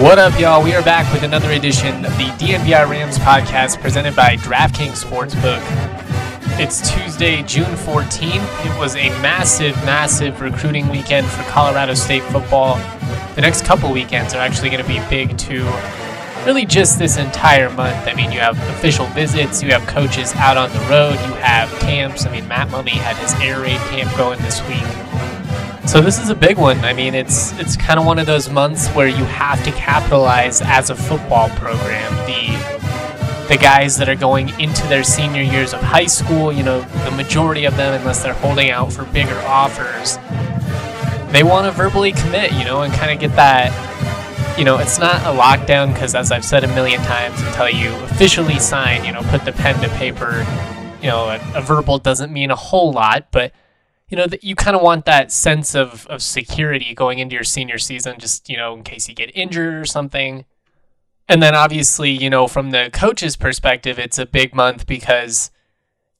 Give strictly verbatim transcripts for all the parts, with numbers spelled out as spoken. What up, y'all? We are back with another edition of the D N B I Rams podcast presented by DraftKings Sportsbook. It's Tuesday, June fourteenth. It was a massive, massive recruiting weekend for Colorado State football. The next couple weekends are actually going to be big, too. Really just this entire month. I mean, you have official visits, you have coaches out on the road, you have camps. I mean, Matt Mumme had his air raid camp going this week. So this is a big one. I mean, it's it's kind of one of those months where you have to capitalize as a football program. The the guys that are going into their senior years of high school, you know, the majority of them, unless they're holding out for bigger offers, they want to verbally commit, you know, and kind of get that, you know, it's not a lockdown because, as I've said a million times, until you officially sign, you know, put the pen to paper, you know, a, a verbal doesn't mean a whole lot, but you know, that you kind of want that sense of, of security going into your senior season, just, you know, in case you get injured or something. And then obviously, you know, from the coach's perspective, it's a big month because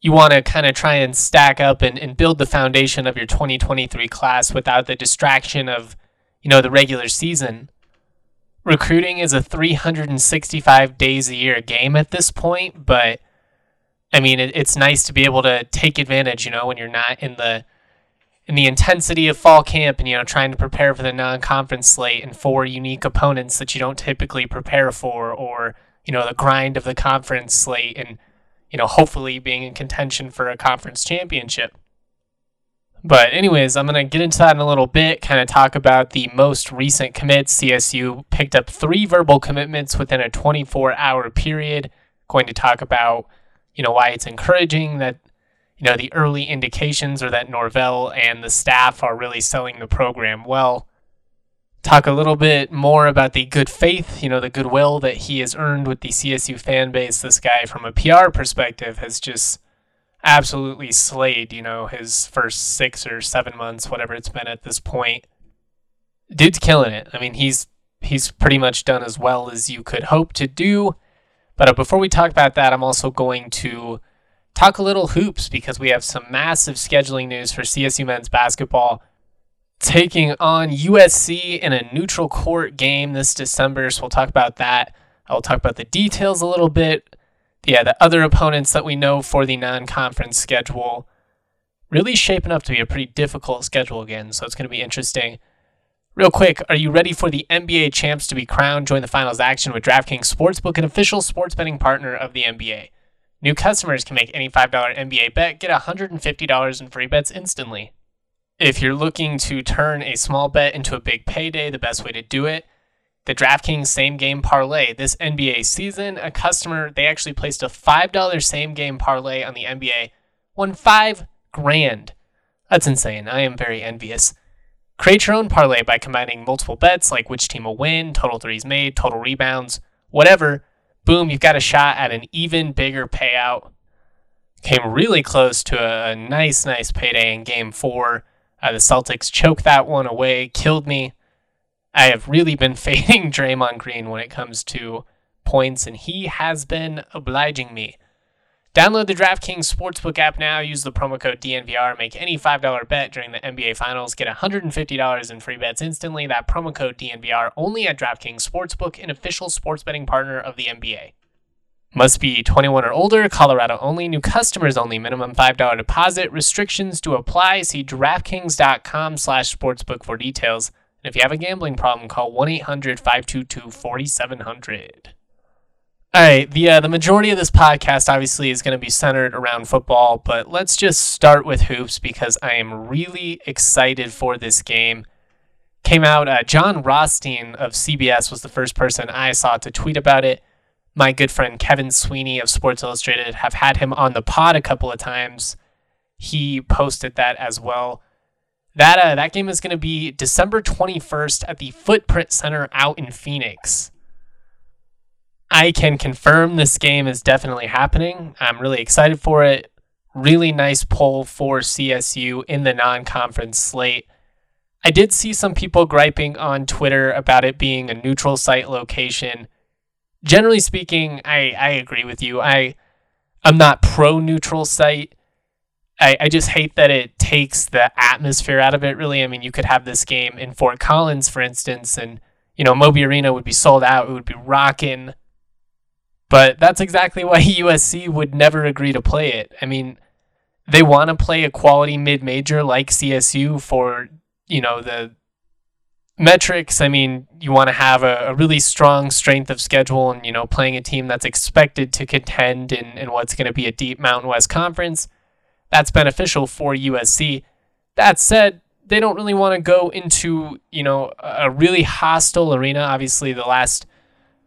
you want to kind of try and stack up and, and build the foundation of your twenty twenty-three class without the distraction of, you know, the regular season. Recruiting is a three hundred sixty-five days a year game at this point, but I mean, it, it's nice to be able to take advantage, you know, when you're not in the in the intensity of fall camp and, you know, trying to prepare for the non-conference slate and four unique opponents that you don't typically prepare for, or, you know, the grind of the conference slate and, you know, hopefully being in contention for a conference championship. But anyways, I'm going to get into that in a little bit, kind of talk about the most recent commits. C S U picked up three verbal commitments within a twenty-four hour period. Going to talk about, you know, why it's encouraging that, you know, the early indications are that Norvell and the staff are really selling the program well. Talk a little bit more about the good faith, you know, the goodwill that he has earned with the C S U fan base. This guy, from a P R perspective, has just absolutely slayed, you know, his first six or seven months, whatever it's been at this point. Dude's killing it. I mean, he's he's pretty much done as well as you could hope to do. But before we talk about that, I'm also going to talk a little hoops because we have some massive scheduling news for C S U men's basketball taking on U S C in a neutral court game this December. So we'll talk about that. I'll talk about the details a little bit. Yeah, the other opponents that we know for the non-conference schedule, really shaping up to be a pretty difficult schedule again. So it's going to be interesting. Real quick, are you ready for the N B A champs to be crowned? Join the finals action with DraftKings Sportsbook, an official sports betting partner of the N B A. New customers can make any five dollar N B A bet, get one hundred fifty dollars in free bets instantly. If you're looking to turn a small bet into a big payday, the best way to do it, the DraftKings Same Game Parlay. This N B A season, a customer, they actually placed a five dollar Same Game Parlay on the N B A, won five grand. That's insane. I am very envious. Create your own parlay by combining multiple bets, like which team will win, total threes made, total rebounds, whatever. Boom, you've got a shot at an even bigger payout. Came really close to a nice, nice payday in game four. Uh, the Celtics choked that one away, killed me. I have really been fading Draymond Green when it comes to points, and he has been obliging me. Download the DraftKings Sportsbook app now. Use the promo code D N V R. Make any five dollar bet during the N B A Finals. Get one hundred fifty dollars in free bets instantly. That promo code D N V R only at DraftKings Sportsbook, an official sports betting partner of the N B A. Must be twenty-one or older, Colorado only, new customers only, minimum five dollars deposit, restrictions to apply, see DraftKings.com slash sportsbook for details. And if you have a gambling problem, call one eight hundred, five two two, four seven zero zero. All right, the, uh, the majority of this podcast obviously is going to be centered around football, but let's just start with hoops because I am really excited for this game. Came out, uh, John Rothstein of C B S was the first person I saw to tweet about it. My good friend Kevin Sweeney of Sports Illustrated have had him on the pod a couple of times. He posted that as well. That uh, that game is going to be December twenty-first at the Footprint Center out in Phoenix. I can confirm this game is definitely happening. I'm really excited for it. Really nice poll for C S U in the non-conference slate. I did see some people griping on Twitter about it being a neutral site location. Generally speaking, I, I agree with you. I, I'm not pro-neutral site. I, I just hate that it takes the atmosphere out of it, really. I mean, you could have this game in Fort Collins, for instance, and, you know, Moby Arena would be sold out. It would be rocking. But that's exactly why U S C would never agree to play it. I mean, they want to play a quality mid-major like C S U for, you know, the metrics. I mean, you want to have a, a really strong strength of schedule and, you know, playing a team that's expected to contend in, in what's going to be a deep Mountain West Conference. That's beneficial for U S C. That said, they don't really want to go into, you know, a really hostile arena. Obviously, the last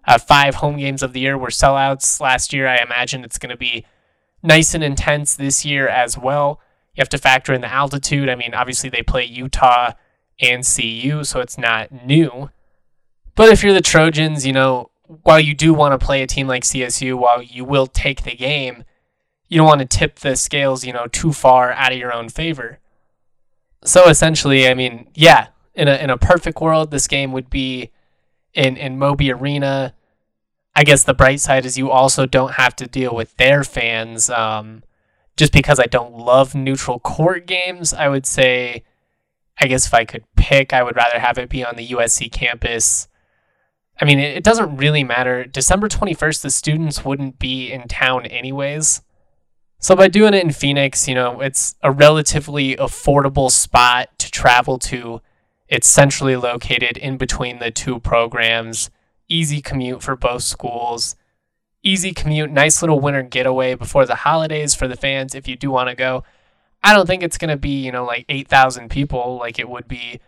uh, five home games of the year were sellouts. Last year, I imagine it's going to be nice and intense this year as well. You have to factor in the altitude. I mean, obviously, they play Utah and C U, so it's not new. But if you're the Trojans, you know, while you do want to play a team like C S U, while you will take the game, you don't want to tip the scales, you know, too far out of your own favor. So essentially, I mean, yeah, in a in a perfect world, this game would be in, in Moby Arena. I guess the bright side is you also don't have to deal with their fans. Um, just because I don't love neutral court games, I would say, I guess if I could pick, I would rather have it be on the U S C campus. I mean, it, it doesn't really matter. December twenty-first, the students wouldn't be in town anyways. So by doing it in Phoenix, you know, it's a relatively affordable spot to travel to. It's centrally located in between the two programs. Easy commute for both schools. Easy commute, nice little winter getaway before the holidays for the fans if you do want to go. I don't think it's going to be, you know, like eight thousand people like it would be,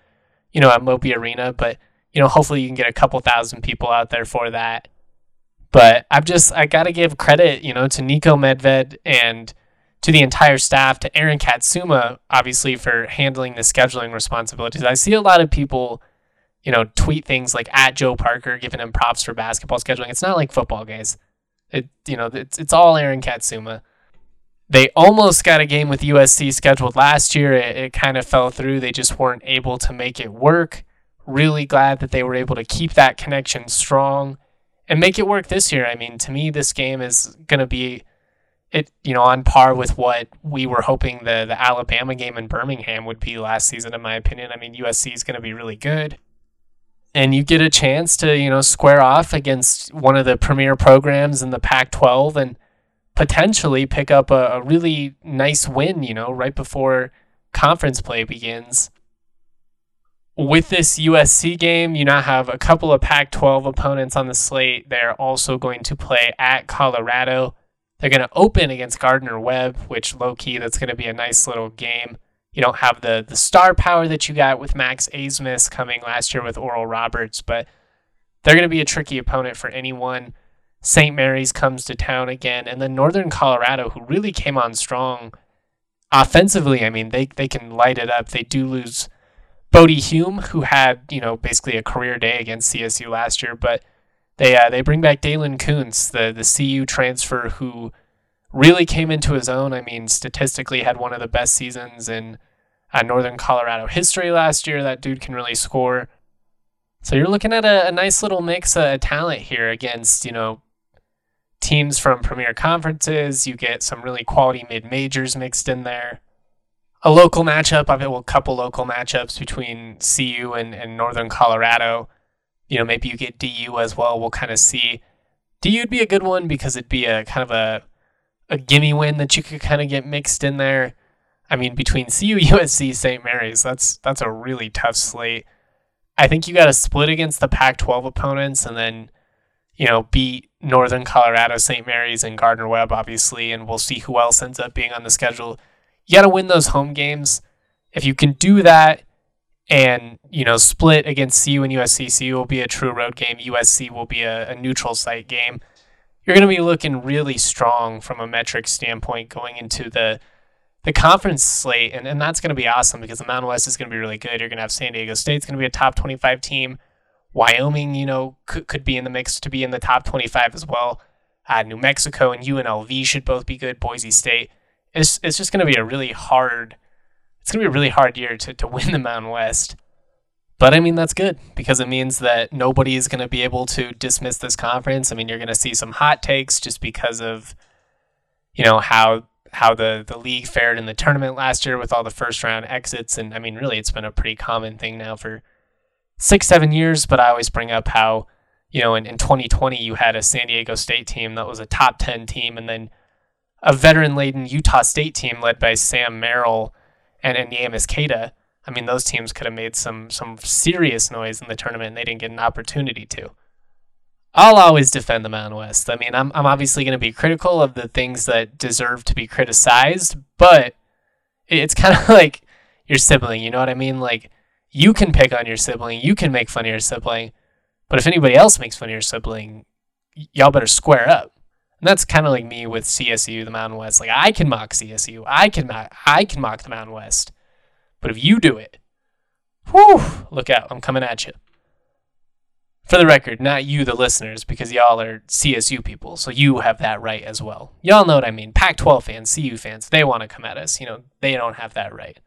you know, at Moby Arena. But, you know, hopefully you can get a couple thousand people out there for that. But I've just, I got to give credit, you know, to Niko Medved and to the entire staff, to Aaron Katsuma, obviously, for handling the scheduling responsibilities. I see a lot of people, you know, tweet things like at Joe Parker, giving him props for basketball scheduling. It's not like football, guys. It, you know, it's, it's all Aaron Katsuma. They almost got a game with U S C scheduled last year. It, it kind of fell through. They just weren't able to make it work. Really glad that they were able to keep that connection strong and make it work this year. I mean, to me, this game is going to be, it you know, on par with what we were hoping the, the Alabama game in Birmingham would be last season, in my opinion. I mean, U S C is going to be really good. And you get a chance to, you know, square off against one of the premier programs in the Pac twelve and potentially pick up a, a really nice win, you know, right before conference play begins. With this U S C game, you now have a couple of Pac twelve opponents on the slate. They're also going to play at Colorado. They're going to open against Gardner-Webb, which low-key, that's going to be a nice little game. You don't have the, the star power that you got with Max Azemus coming last year with Oral Roberts, but they're going to be a tricky opponent for anyone. Saint Mary's comes to town again, and then Northern Colorado, who really came on strong offensively. I mean, they, they can light it up. They do lose Bodie Hume, who had, you know, basically a career day against C S U last year, but they uh, they bring back Dalen Koontz, the, the C U transfer who really came into his own. I mean, statistically had one of the best seasons in uh, Northern Colorado history last year. That dude can really score. So you're looking at a, a nice little mix of talent here against, you know, teams from premier conferences. You get some really quality mid-majors mixed in there. A local matchup, I mean, well, a couple local matchups between C U and, and Northern Colorado. You know, maybe you get D U as well. We'll kind of see. D U would be a good one because it'd be a kind of a a gimme win that you could kind of get mixed in there. I mean, between C U, U S C, Saint Mary's, that's that's a really tough slate. I think you got to split against the Pac twelve opponents and then, you know, beat Northern Colorado, Saint Mary's, and Gardner-Webb, obviously, and we'll see who else ends up being on the schedule. You got to win those home games. If you can do that and, you know, split against C U and U S C, C U will be a true road game, U S C will be a, a neutral site game. You're going to be looking really strong from a metric standpoint going into the the conference slate, and, and that's going to be awesome because the Mountain West is going to be really good. You're going to have San Diego State's going to be a top twenty-five team. Wyoming, you know, could, could be in the mix to be in the top twenty-five as well. Uh, New Mexico and U N L V should both be good. Boise State. It's it's just going to be a really hard, it's going to be a really hard year to, to win the Mountain West. But, I mean, that's good because it means that nobody is going to be able to dismiss this conference. I mean, you're going to see some hot takes just because of, you know, how how the, the league fared in the tournament last year with all the first-round exits. And, I mean, really, it's been a pretty common thing now for six, seven years. But I always bring up how, you know, in, in twenty twenty, you had a San Diego State team that was a top ten team and then a veteran-laden Utah State team led by Sam Merrill and, and Yamis-Keda. I mean, those teams could have made some some serious noise in the tournament, and they didn't get an opportunity to. I'll always defend the Mountain West. I mean, I'm I'm obviously going to be critical of the things that deserve to be criticized, but it's kind of like your sibling, you know what I mean? Like, you can pick on your sibling, you can make fun of your sibling, but if anybody else makes fun of your sibling, y- y'all better square up. And that's kind of like me with C S U, the Mountain West. Like, I can mock C S U, I can mock, I can mock the Mountain West. But if you do it, whew, look out, I'm coming at you. For the record, not you, the listeners, because y'all are C S U people, so you have that right as well. Y'all know what I mean. Pac twelve fans, C U fans, they want to come at us. You know, they don't have that right.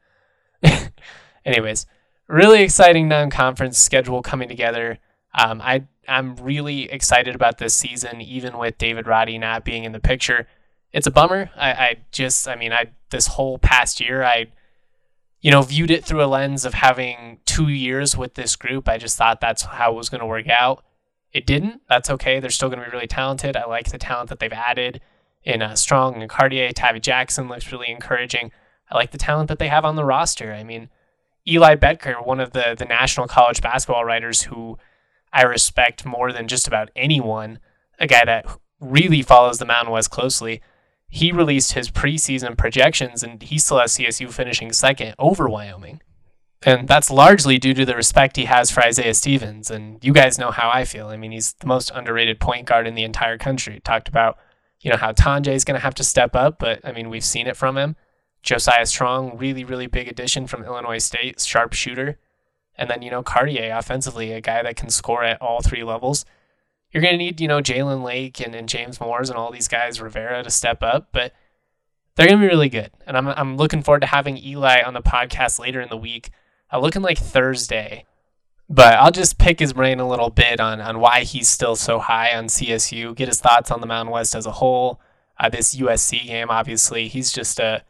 Anyways, really exciting non-conference schedule coming together. Um, I, I'm really excited about this season, even with David Roddy not being in the picture. It's a bummer. I, I just, I mean, I this whole past year, I... you know, viewed it through a lens of having two years with this group. I just thought that's how it was going to work out. It didn't. That's okay. They're still going to be really talented. I like the talent that they've added in uh, Strong and Cartier. Tavy Jackson looks really encouraging. I like the talent that they have on the roster. I mean, Eli Betker, one of the, the national college basketball writers who I respect more than just about anyone, a guy that really follows the Mountain West closely, he released his preseason projections, and he still has C S U finishing second over Wyoming. And that's largely due to the respect he has for Isaiah Stevens. And you guys know how I feel. I mean, he's the most underrated point guard in the entire country. Talked about, you know, how Tanjay's going to have to step up, but, I mean, we've seen it from him. Josiah Strong, really, really big addition from Illinois State, sharp shooter. And then, you know, Cartier offensively, a guy that can score at all three levels. You're going to need, you know, Jalen Lake and, and James Moores and all these guys, Rivera, to step up, but they're going to be really good. And I'm I'm looking forward to having Eli on the podcast later in the week. I'm looking like Thursday, but I'll just pick his brain a little bit on, on why he's still so high on C S U, get his thoughts on the Mountain West as a whole. Uh, this U S C game, obviously, he's just a,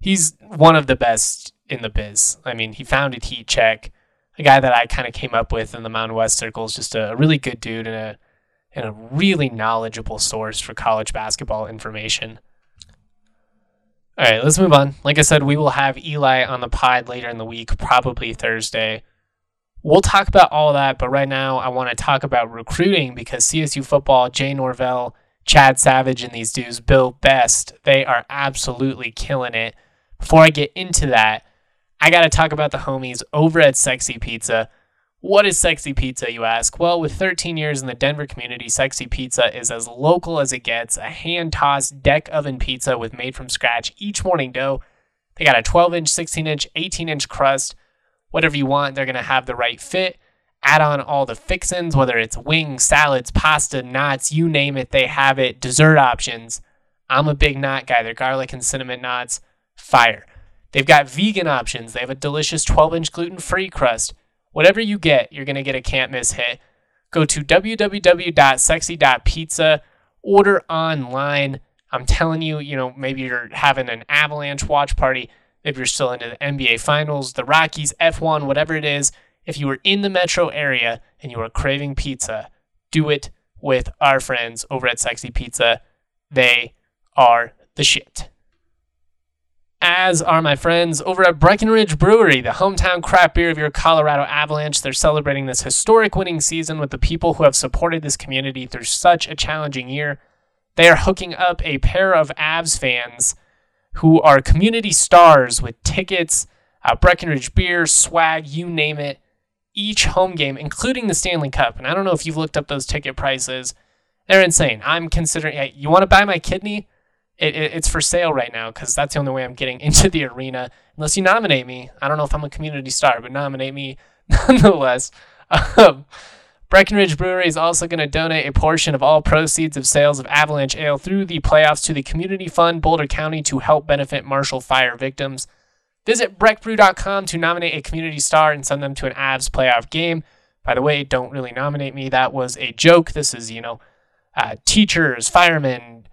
he's one of the best in the biz. I mean, he founded Heat Check, a guy that I kind of came up with in the Mountain West circles, just a, a really good dude and a, and a really knowledgeable source for college basketball information. All right, let's move on. Like I said, we will have Eli on the pod later in the week, probably Thursday. We'll talk about all that, but right now I want to talk about recruiting because C S U football, Jay Norvell, Chad Savage, and these dudes, Bill Best, they are absolutely killing it. Before I get into that, I got to talk about the homies over at Sexy Pizza. What is Sexy Pizza, you ask? Well, with thirteen years in the Denver community, Sexy Pizza is as local as it gets. A hand-tossed deck oven pizza with made-from-scratch each morning dough. They got a twelve-inch, sixteen-inch, eighteen-inch crust. Whatever you want, they're going to have the right fit. Add on all the fixins, whether it's wings, salads, pasta, knots, you name it, they have it. Dessert options. I'm a big knot guy. They're garlic and cinnamon knots. Fire. They've got vegan options. They have a delicious twelve-inch gluten-free crust. Whatever you get, you're going to get a can't miss hit. Go to w w w dot sexy dot pizza, order online. I'm telling you, you know, maybe you're having an Avalanche watch party. Maybe you're still into the N B A Finals, the Rockies, F one, whatever it is. If you were in the metro area and you were craving pizza, do it with our friends over at Sexy Pizza. They are the shit. As are my friends over at Breckenridge Brewery, the hometown craft beer of your Colorado Avalanche. They're celebrating this historic winning season with the people who have supported this community through such a challenging year. They are hooking up a pair of Avs fans who are community stars with tickets, uh, Breckenridge beer, swag, you name it, each home game, including the Stanley Cup. And I don't know if you've looked up those ticket prices. They're insane. I'm considering, hey, you want to buy my kidney? It, it, it's for sale right now because that's the only way I'm getting into the arena. Unless you nominate me. I don't know if I'm a community star, but nominate me nonetheless. Um, Breckenridge Brewery is also going to donate a portion of all proceeds of sales of Avalanche Ale through the playoffs to the Community Fund Boulder County to help benefit Marshall Fire victims. Visit breck brew dot com to nominate a community star and send them to an Avs playoff game. By the way, don't really nominate me. That was a joke. This is, you know, uh, teachers, firemen,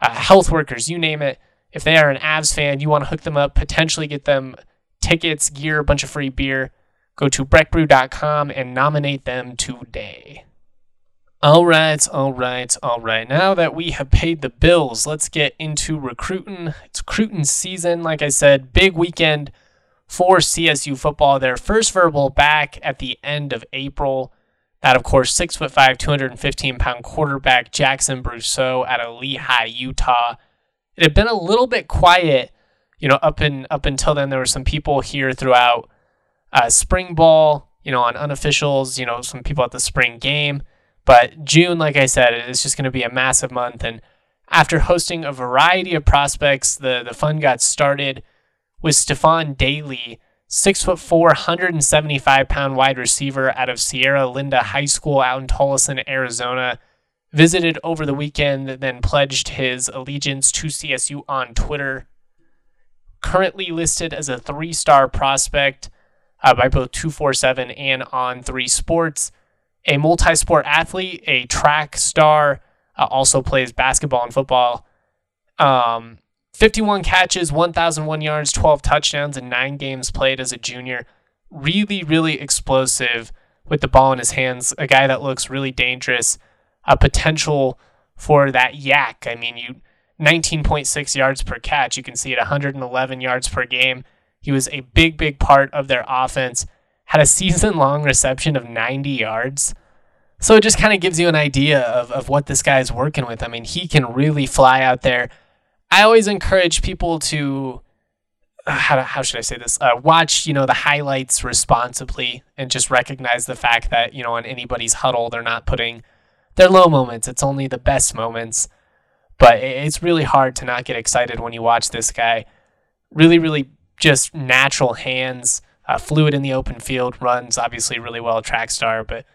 Uh, health workers, you name it. If they are an Avs fan, you want to hook them up, potentially get them tickets, gear, a bunch of free beer, go to breck brew dot com and nominate them today. All right, all right, all right. Now that we have paid the bills, let's get into recruiting. It's recruiting season. Like I said, big weekend for C S U football. Their first verbal back at the end of April. That, of course, six foot five, two hundred fifteen pound quarterback Jackson Brousseau out of Lehi, Utah. It had been a little bit quiet, you know, up in up until then. There were some people here throughout uh, spring ball, you know, on unofficials, you know, some people at the spring game. But June, like I said, it's just going to be a massive month. And after hosting a variety of prospects, the the fun got started with Stephon Daly, six foot four, one hundred seventy-five pound wide receiver out of Sierra Linda High School out in Tolleson, Arizona, visited over the weekend, then pledged his allegiance to C S U on Twitter. Currently listed as a three-star prospect uh, by both two forty-seven and On three Sports. A multi-sport athlete, a track star, uh, also plays basketball and football. Um... fifty-one catches, one thousand one yards, twelve touchdowns, and nine games played as a junior. Really, really explosive with the ball in his hands. A guy that looks really dangerous. A potential for that yak. I mean, you nineteen point six yards per catch. You can see it one hundred eleven yards per game. He was a big, big part of their offense. Had a season-long reception of ninety yards. So it just kind of gives you an idea of, of what this guy is working with. I mean, he can really fly out there. I always encourage people to, uh, how, how should I say this, uh, watch, you know, the highlights responsibly and just recognize the fact that, you know, on anybody's huddle, they're not putting their low moments. It's only the best moments. But it's really hard to not get excited when you watch this guy. Really, really just natural hands, uh, fluid in the open field, runs obviously really well, track star, but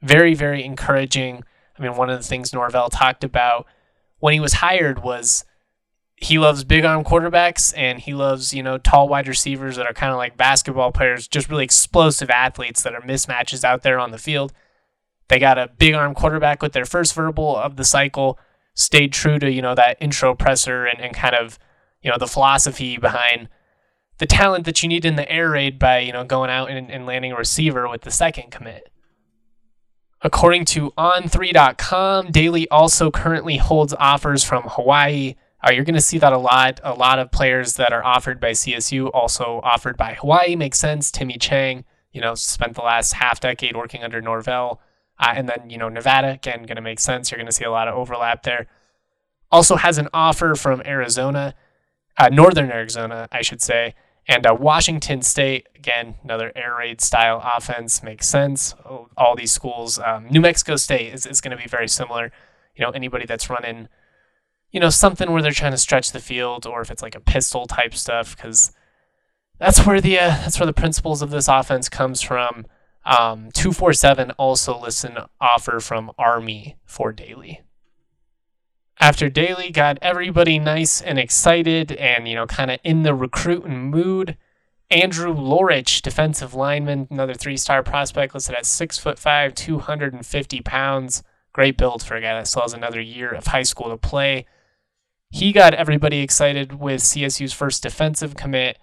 very, very encouraging. I mean, one of the things Norvell talked about when he was hired was, he loves big arm quarterbacks and he loves, you know, tall wide receivers that are kind of like basketball players, just really explosive athletes that are mismatches out there on the field. They got a big arm quarterback with their first verbal of the cycle, stayed true to, you know, that intro presser and, and kind of, you know, the philosophy behind the talent that you need in the air raid by, you know, going out and, and landing a receiver with the second commit. According to on three dot com, Daly also currently holds offers from Hawaii. Uh, you're going to see that a lot. A lot of players that are offered by C S U, also offered by Hawaii. Makes sense. Timmy Chang, you know, spent the last half decade working under Norvell. Uh, and then, you know, Nevada, again, going to make sense. You're going to see a lot of overlap there. Also has an offer from Arizona, uh, Northern Arizona, I should say, and uh, Washington State. Again, another air raid style offense. Makes sense. Oh, all these schools. Um, New Mexico State is, is going to be very similar. You know, anybody that's running, you know, something where they're trying to stretch the field, or if it's like a pistol type stuff, because that's where the uh, that's where the principles of this offense comes from. Um, two forty-seven also lists an offer from Army for Daly. After Daly got everybody nice and excited, and you know, kind of in the recruiting mood, Andrew Lorich, defensive lineman, another three-star prospect, listed at six foot five, two hundred and fifty pounds. Great build for a guy that still has another year of high school to play. He got everybody excited with C S U's first defensive commit,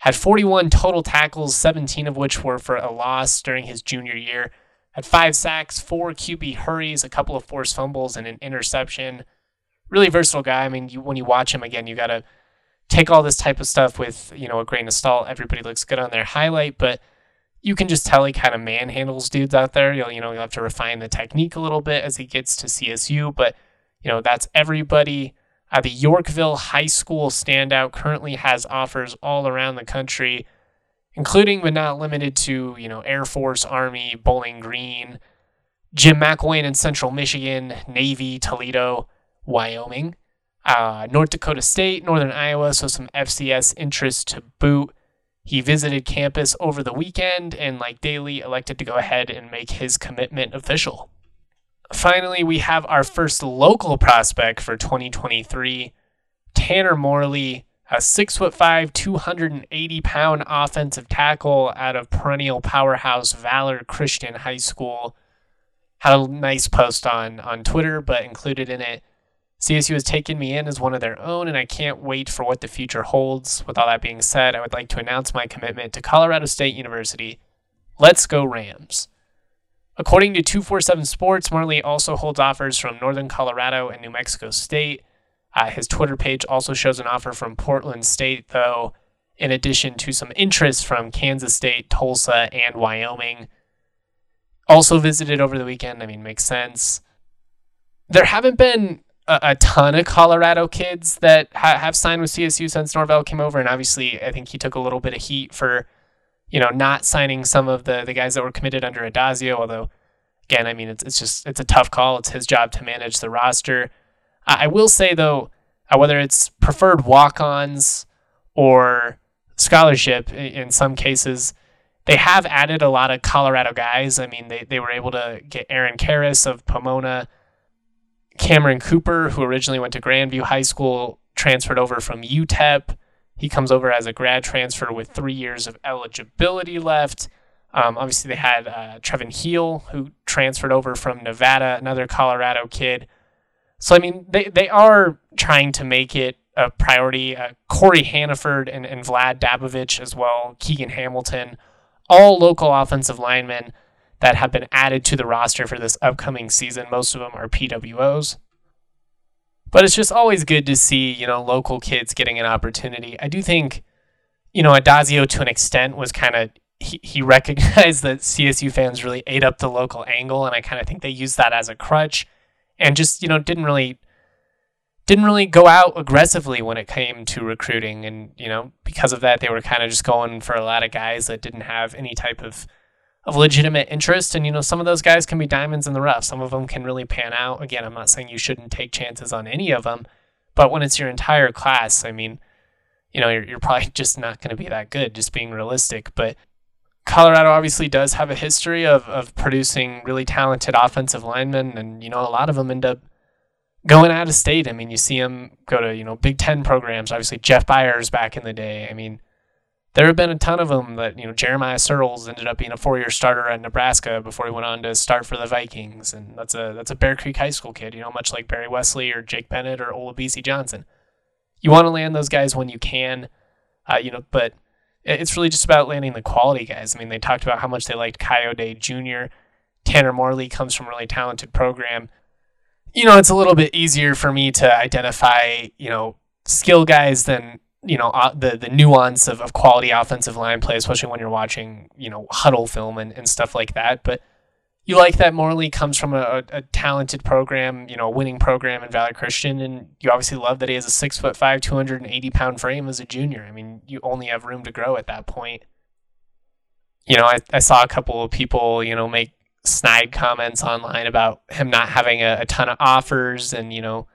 had forty-one total tackles, seventeen of which were for a loss during his junior year. Had five sacks, four Q B hurries, a couple of forced fumbles, and an interception. Really versatile guy. I mean, you, when you watch him, again, you got to take all this type of stuff with, you know, a grain of salt. Everybody looks good on their highlight, but you can just tell he kind of manhandles dudes out there. You'll, you know, you'll have to refine the technique a little bit as he gets to C S U, but, you know, that's everybody. Uh, the Yorkville High School standout currently has offers all around the country, including but not limited to, you know, Air Force, Army, Bowling Green, Jim McElwain in Central Michigan, Navy, Toledo, Wyoming, uh, North Dakota State, Northern Iowa, so some F C S interest to boot. He visited campus over the weekend and, like Daly, elected to go ahead and make his commitment official. Finally, we have our first local prospect for twenty twenty-three, Tanner Morley, a six foot five, two hundred eighty pound offensive tackle out of perennial powerhouse Valor Christian High School. Had a nice post on, on Twitter, but included in it, C S U has taken me in as one of their own, and I can't wait for what the future holds. With all that being said, I would like to announce my commitment to Colorado State University. Let's go Rams. According to two forty-seven Sports, Morley also holds offers from Northern Colorado and New Mexico State. Uh, his Twitter page also shows an offer from Portland State, though, in addition to some interest from Kansas State, Tulsa, and Wyoming. Also visited over the weekend. I mean, makes sense. There haven't been a, a ton of Colorado kids that ha- have signed with C S U since Norvell came over, and obviously I think he took a little bit of heat for, you know, not signing some of the, the guys that were committed under Adazio, although, again, I mean, it's it's just it's a tough call. It's his job to manage the roster. I will say, though, uh, whether it's preferred walk-ons or scholarship in, in some cases, they have added a lot of Colorado guys. I mean, they, they were able to get Aaron Karras of Pomona, Cameron Cooper, who originally went to Grandview High School, transferred over from U T E P. He comes over as a grad transfer with three years of eligibility left. Um, obviously, they had uh, Trevin Heel, who transferred over from Nevada, another Colorado kid. So, I mean, they, they are trying to make it a priority. Uh, Corey Hannaford and, and Vlad Dabovich as well, Keegan Hamilton, all local offensive linemen that have been added to the roster for this upcoming season. Most of them are P W Os. But it's just always good to see, you know, local kids getting an opportunity. I do think, you know, Adazio to an extent was kind of, he, he recognized that C S U fans really ate up the local angle, and I kind of think they used that as a crutch. And just, you know, didn't really didn't really go out aggressively when it came to recruiting. And, you know, because of that, they were kind of just going for a lot of guys that didn't have any type of, of legitimate interest. And, you know, some of those guys can be diamonds in the rough. Some of them can really pan out. Again, I'm not saying you shouldn't take chances on any of them, but when it's your entire class, I mean, you know, you're, you're probably just not going to be that good, just being realistic. But Colorado obviously does have a history of, of producing really talented offensive linemen, and, you know, a lot of them end up going out of state. I mean, you see them go to, you know, Big Ten programs, obviously Jeff Byers back in the day. I mean, there have been a ton of them that, you know, Jeremiah Searles ended up being a four-year starter at Nebraska before he went on to start for the Vikings, and that's a that's a Bear Creek High School kid, you know, much like Barry Wesley or Jake Bennett or Olabisi Johnson. You want to land those guys when you can, uh, you know, but it's really just about landing the quality guys. I mean, they talked about how much they liked Coyote Junior Tanner Morley comes from a really talented program. You know, it's a little bit easier for me to identify, you know, skill guys than, you know, the the nuance of, of quality offensive line play, especially when you're watching, you know, huddle film and, and stuff like that. But you like that Morley comes from a, a talented program, you know, a winning program in Valley Christian, and you obviously love that he has a six foot five, two hundred and eighty pound frame as a junior. I mean, you only have room to grow at that point. You know, I, I saw a couple of people, you know, make snide comments online about him not having a, a ton of offers, and you know,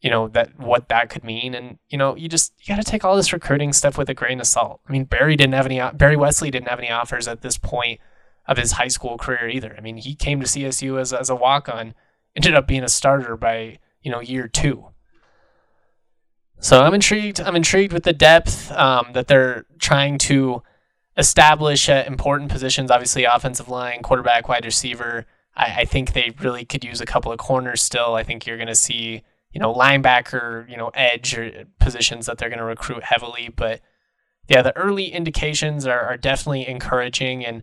you know that what that could mean, and you know, you just you got to take all this recruiting stuff with a grain of salt. I mean, Barry didn't have any, Barry Wesley didn't have any offers at this point of his high school career either. I mean, he came to C S U as as a walk-on, ended up being a starter by, you know, year two. So I'm intrigued. I'm intrigued with the depth um, that they're trying to establish at important positions. Obviously, offensive line, quarterback, wide receiver. I, I think they really could use a couple of corners still. I think you're going to see, you know, linebacker, you know, edge or positions that they're going to recruit heavily. But yeah, the early indications are, are definitely encouraging. And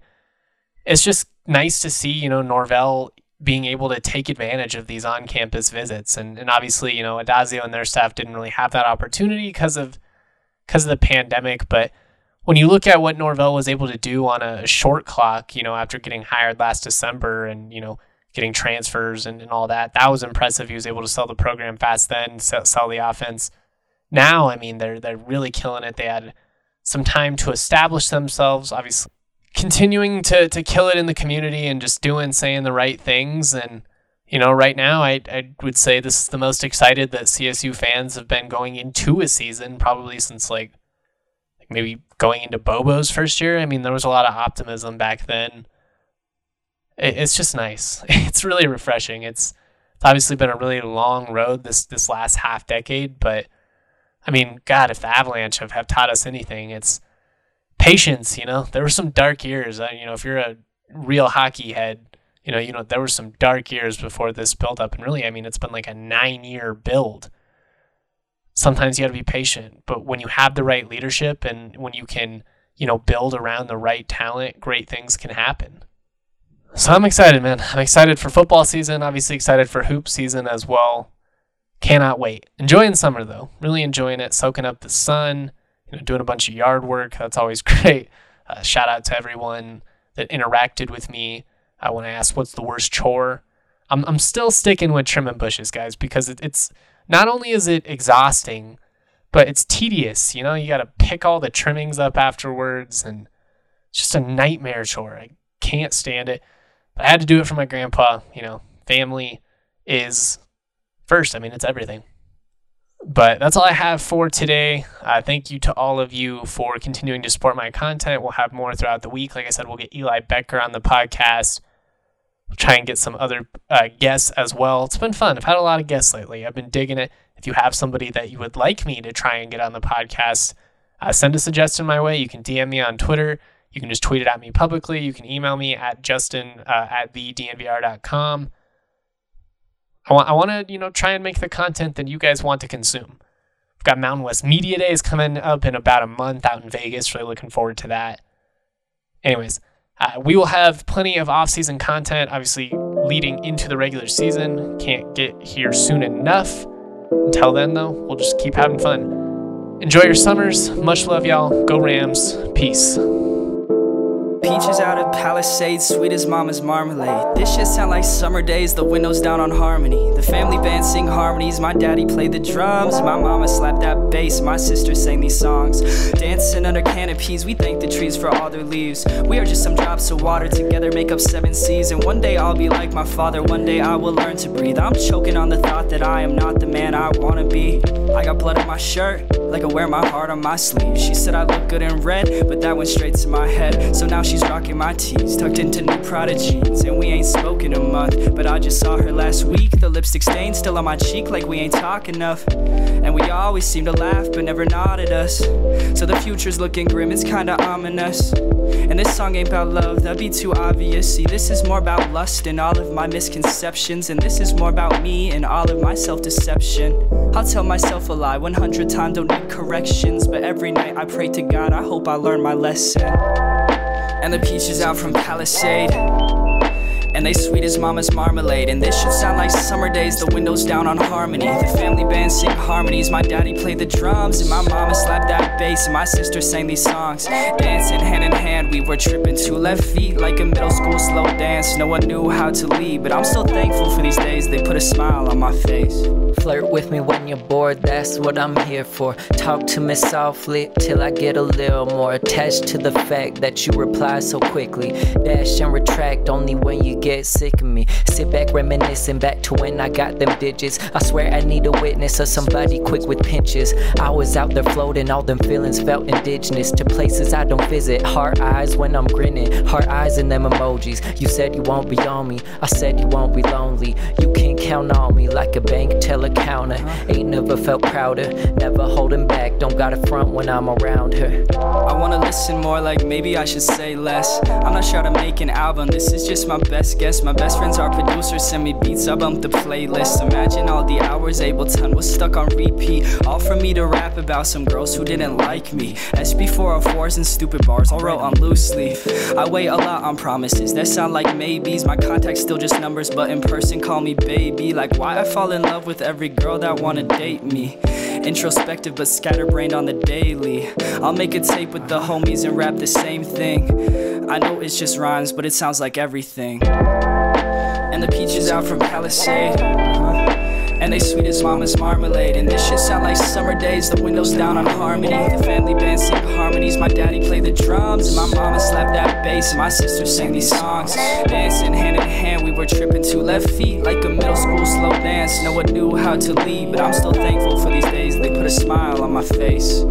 it's just nice to see, you know, Norvell being able to take advantage of these on-campus visits. And, and obviously, you know, Adazio and their staff didn't really have that opportunity because of because of the pandemic. But when you look at what Norvell was able to do on a short clock, you know, after getting hired last December and, you know, getting transfers and, and all that, that was impressive. He was able to sell the program fast then, sell, sell the offense. Now, I mean, they're they're really killing it. They had some time to establish themselves, obviously. Continuing to, to kill it in the community and just doing, saying the right things. And, you know, right now I I would say this is the most excited that C S U fans have been going into a season, probably since like maybe going into Bobo's first year. I mean, there was a lot of optimism back then. It, it's just nice. It's really refreshing. It's, it's obviously been a really long road this, this last half decade, but I mean, God, if the Avalanche have, have taught us anything, it's patience. You know, there were some dark years. You know, if you're a real hockey head, you know, you know, there were some dark years before this build up. And really, I mean, it's been like a nine year build. Sometimes you got to be patient, but when you have the right leadership and when you can, you know, build around the right talent, great things can happen. So I'm excited, man. I'm excited for football season, obviously excited for hoop season as well. Cannot wait. Enjoying summer though, really enjoying it, soaking up the sun. You know, doing a bunch of yard work. That's always great. Uh, shout out to everyone that interacted with me uh, when I asked what's the worst chore. I'm I'm still sticking with trimming bushes, guys, because it, it's not only is it exhausting, but it's tedious. You know, you got to pick all the trimmings up afterwards, and it's just a nightmare chore. I can't stand it. But I had to do it for my grandpa. You know, family is first. I mean, it's everything. But that's all I have for today. Uh, thank you to all of you for continuing to support my content. We'll have more throughout the week. Like I said, we'll get Eli Becker on the podcast. We'll try and get some other uh, guests as well. It's been fun. I've had a lot of guests lately. I've been digging it. If you have somebody that you would like me to try and get on the podcast, uh, send a suggestion my way. You can D M me on Twitter. You can just tweet it at me publicly. You can email me at justin uh, at the d n v r dot com. I want, I want to, you know, try and make the content that you guys want to consume. I've got Mountain West Media Days coming up in about a month out in Vegas. Really looking forward to that. Anyways, uh, we will have plenty of off-season content, obviously leading into the regular season. Can't get here soon enough. Until then, though, we'll just keep having fun. Enjoy your summers. Much love, y'all. Go Rams. Peace. Peaches out of Palisades, sweet as mama's marmalade. This shit sound like summer days, the windows down on Harmony. The family band sing harmonies, my daddy played the drums. My mama slapped that bass, my sister sang these songs. Dancing under canopies, we thank the trees for all their leaves. We are just some drops of water, together make up seven seas. And one day I'll be like my father, one day I will learn to breathe. I'm choking on the thought that I am not the man I wanna be. I got blood on my shirt, like I wear my heart on my sleeve. She said I look good in red, but that went straight to my head. So now she's rocking my tees, tucked into new Prada jeans. And we ain't spoken a month, but I just saw her last week. The lipstick stain still on my cheek, like we ain't talk enough. And we always seem to laugh, but never nod at us. So the future's looking grim, it's kinda ominous. And this song ain't about love, that'd be too obvious. See, this is more about lust and all of my misconceptions. And this is more about me and all of my self-deception. I'll tell myself a lie one hundred times, don't need corrections. But every night I pray to God, I hope I learn my lesson. And the peaches out from Palisade, and they sweet as mama's marmalade. And this should sound like summer days, the windows down on Harmony. The family band sing harmonies, my daddy played the drums. And my mama slapped that bass, and my sister sang these songs. Dancing hand in hand, we were tripping to left feet, like a middle school slow dance. No one knew how to lead, but I'm still thankful for these days. They put a smile on my face. Flirt with me when you're bored, that's what I'm here for. Talk to me softly, till I get a little more attached to the fact that you reply so quickly. Dash and retract only when you get sick of me. Sit back reminiscing back to when I got them digits. I swear I need a witness or somebody quick with pinches. I was out there floating, all them feelings felt indigenous to places I don't visit. Heart eyes when I'm grinning, heart eyes and them emojis. You said you won't be on me, I said you won't be lonely. You can count on me like a bank teller counter. Ain't never felt prouder, never holding back. Don't gotta front when I'm around her. I wanna listen more, like maybe I should say less. I'm not sure to make an album, this is just my best first guest. My best friends are producers, send me beats, I bump the playlist. Imagine all the hours Ableton was stuck on repeat, all for me to rap about some girls who didn't like me. S B four oh fours and stupid bars all wrote on loose leaf. I wait a lot on promises that sound like maybes. My contacts still just numbers, but in person call me baby. Like why I fall in love with every girl that wanna date me. Introspective but scatterbrained on the daily. I'll make a tape with the homies and rap the same thing. I know it's just rhymes, but it sounds like everything. And the peaches out from Palisade, uh-huh. And they sweet as mama's marmalade. And this shit sound like summer days, the windows down on Harmony. The family band sing harmonies, my daddy played the drums, and my mama slapped that bass, and my sister sang these songs. Dancing hand in hand, we were tripping two left feet like a middle school slow dance. No one knew how to lead, but I'm still thankful for these days. They put a smile on my face.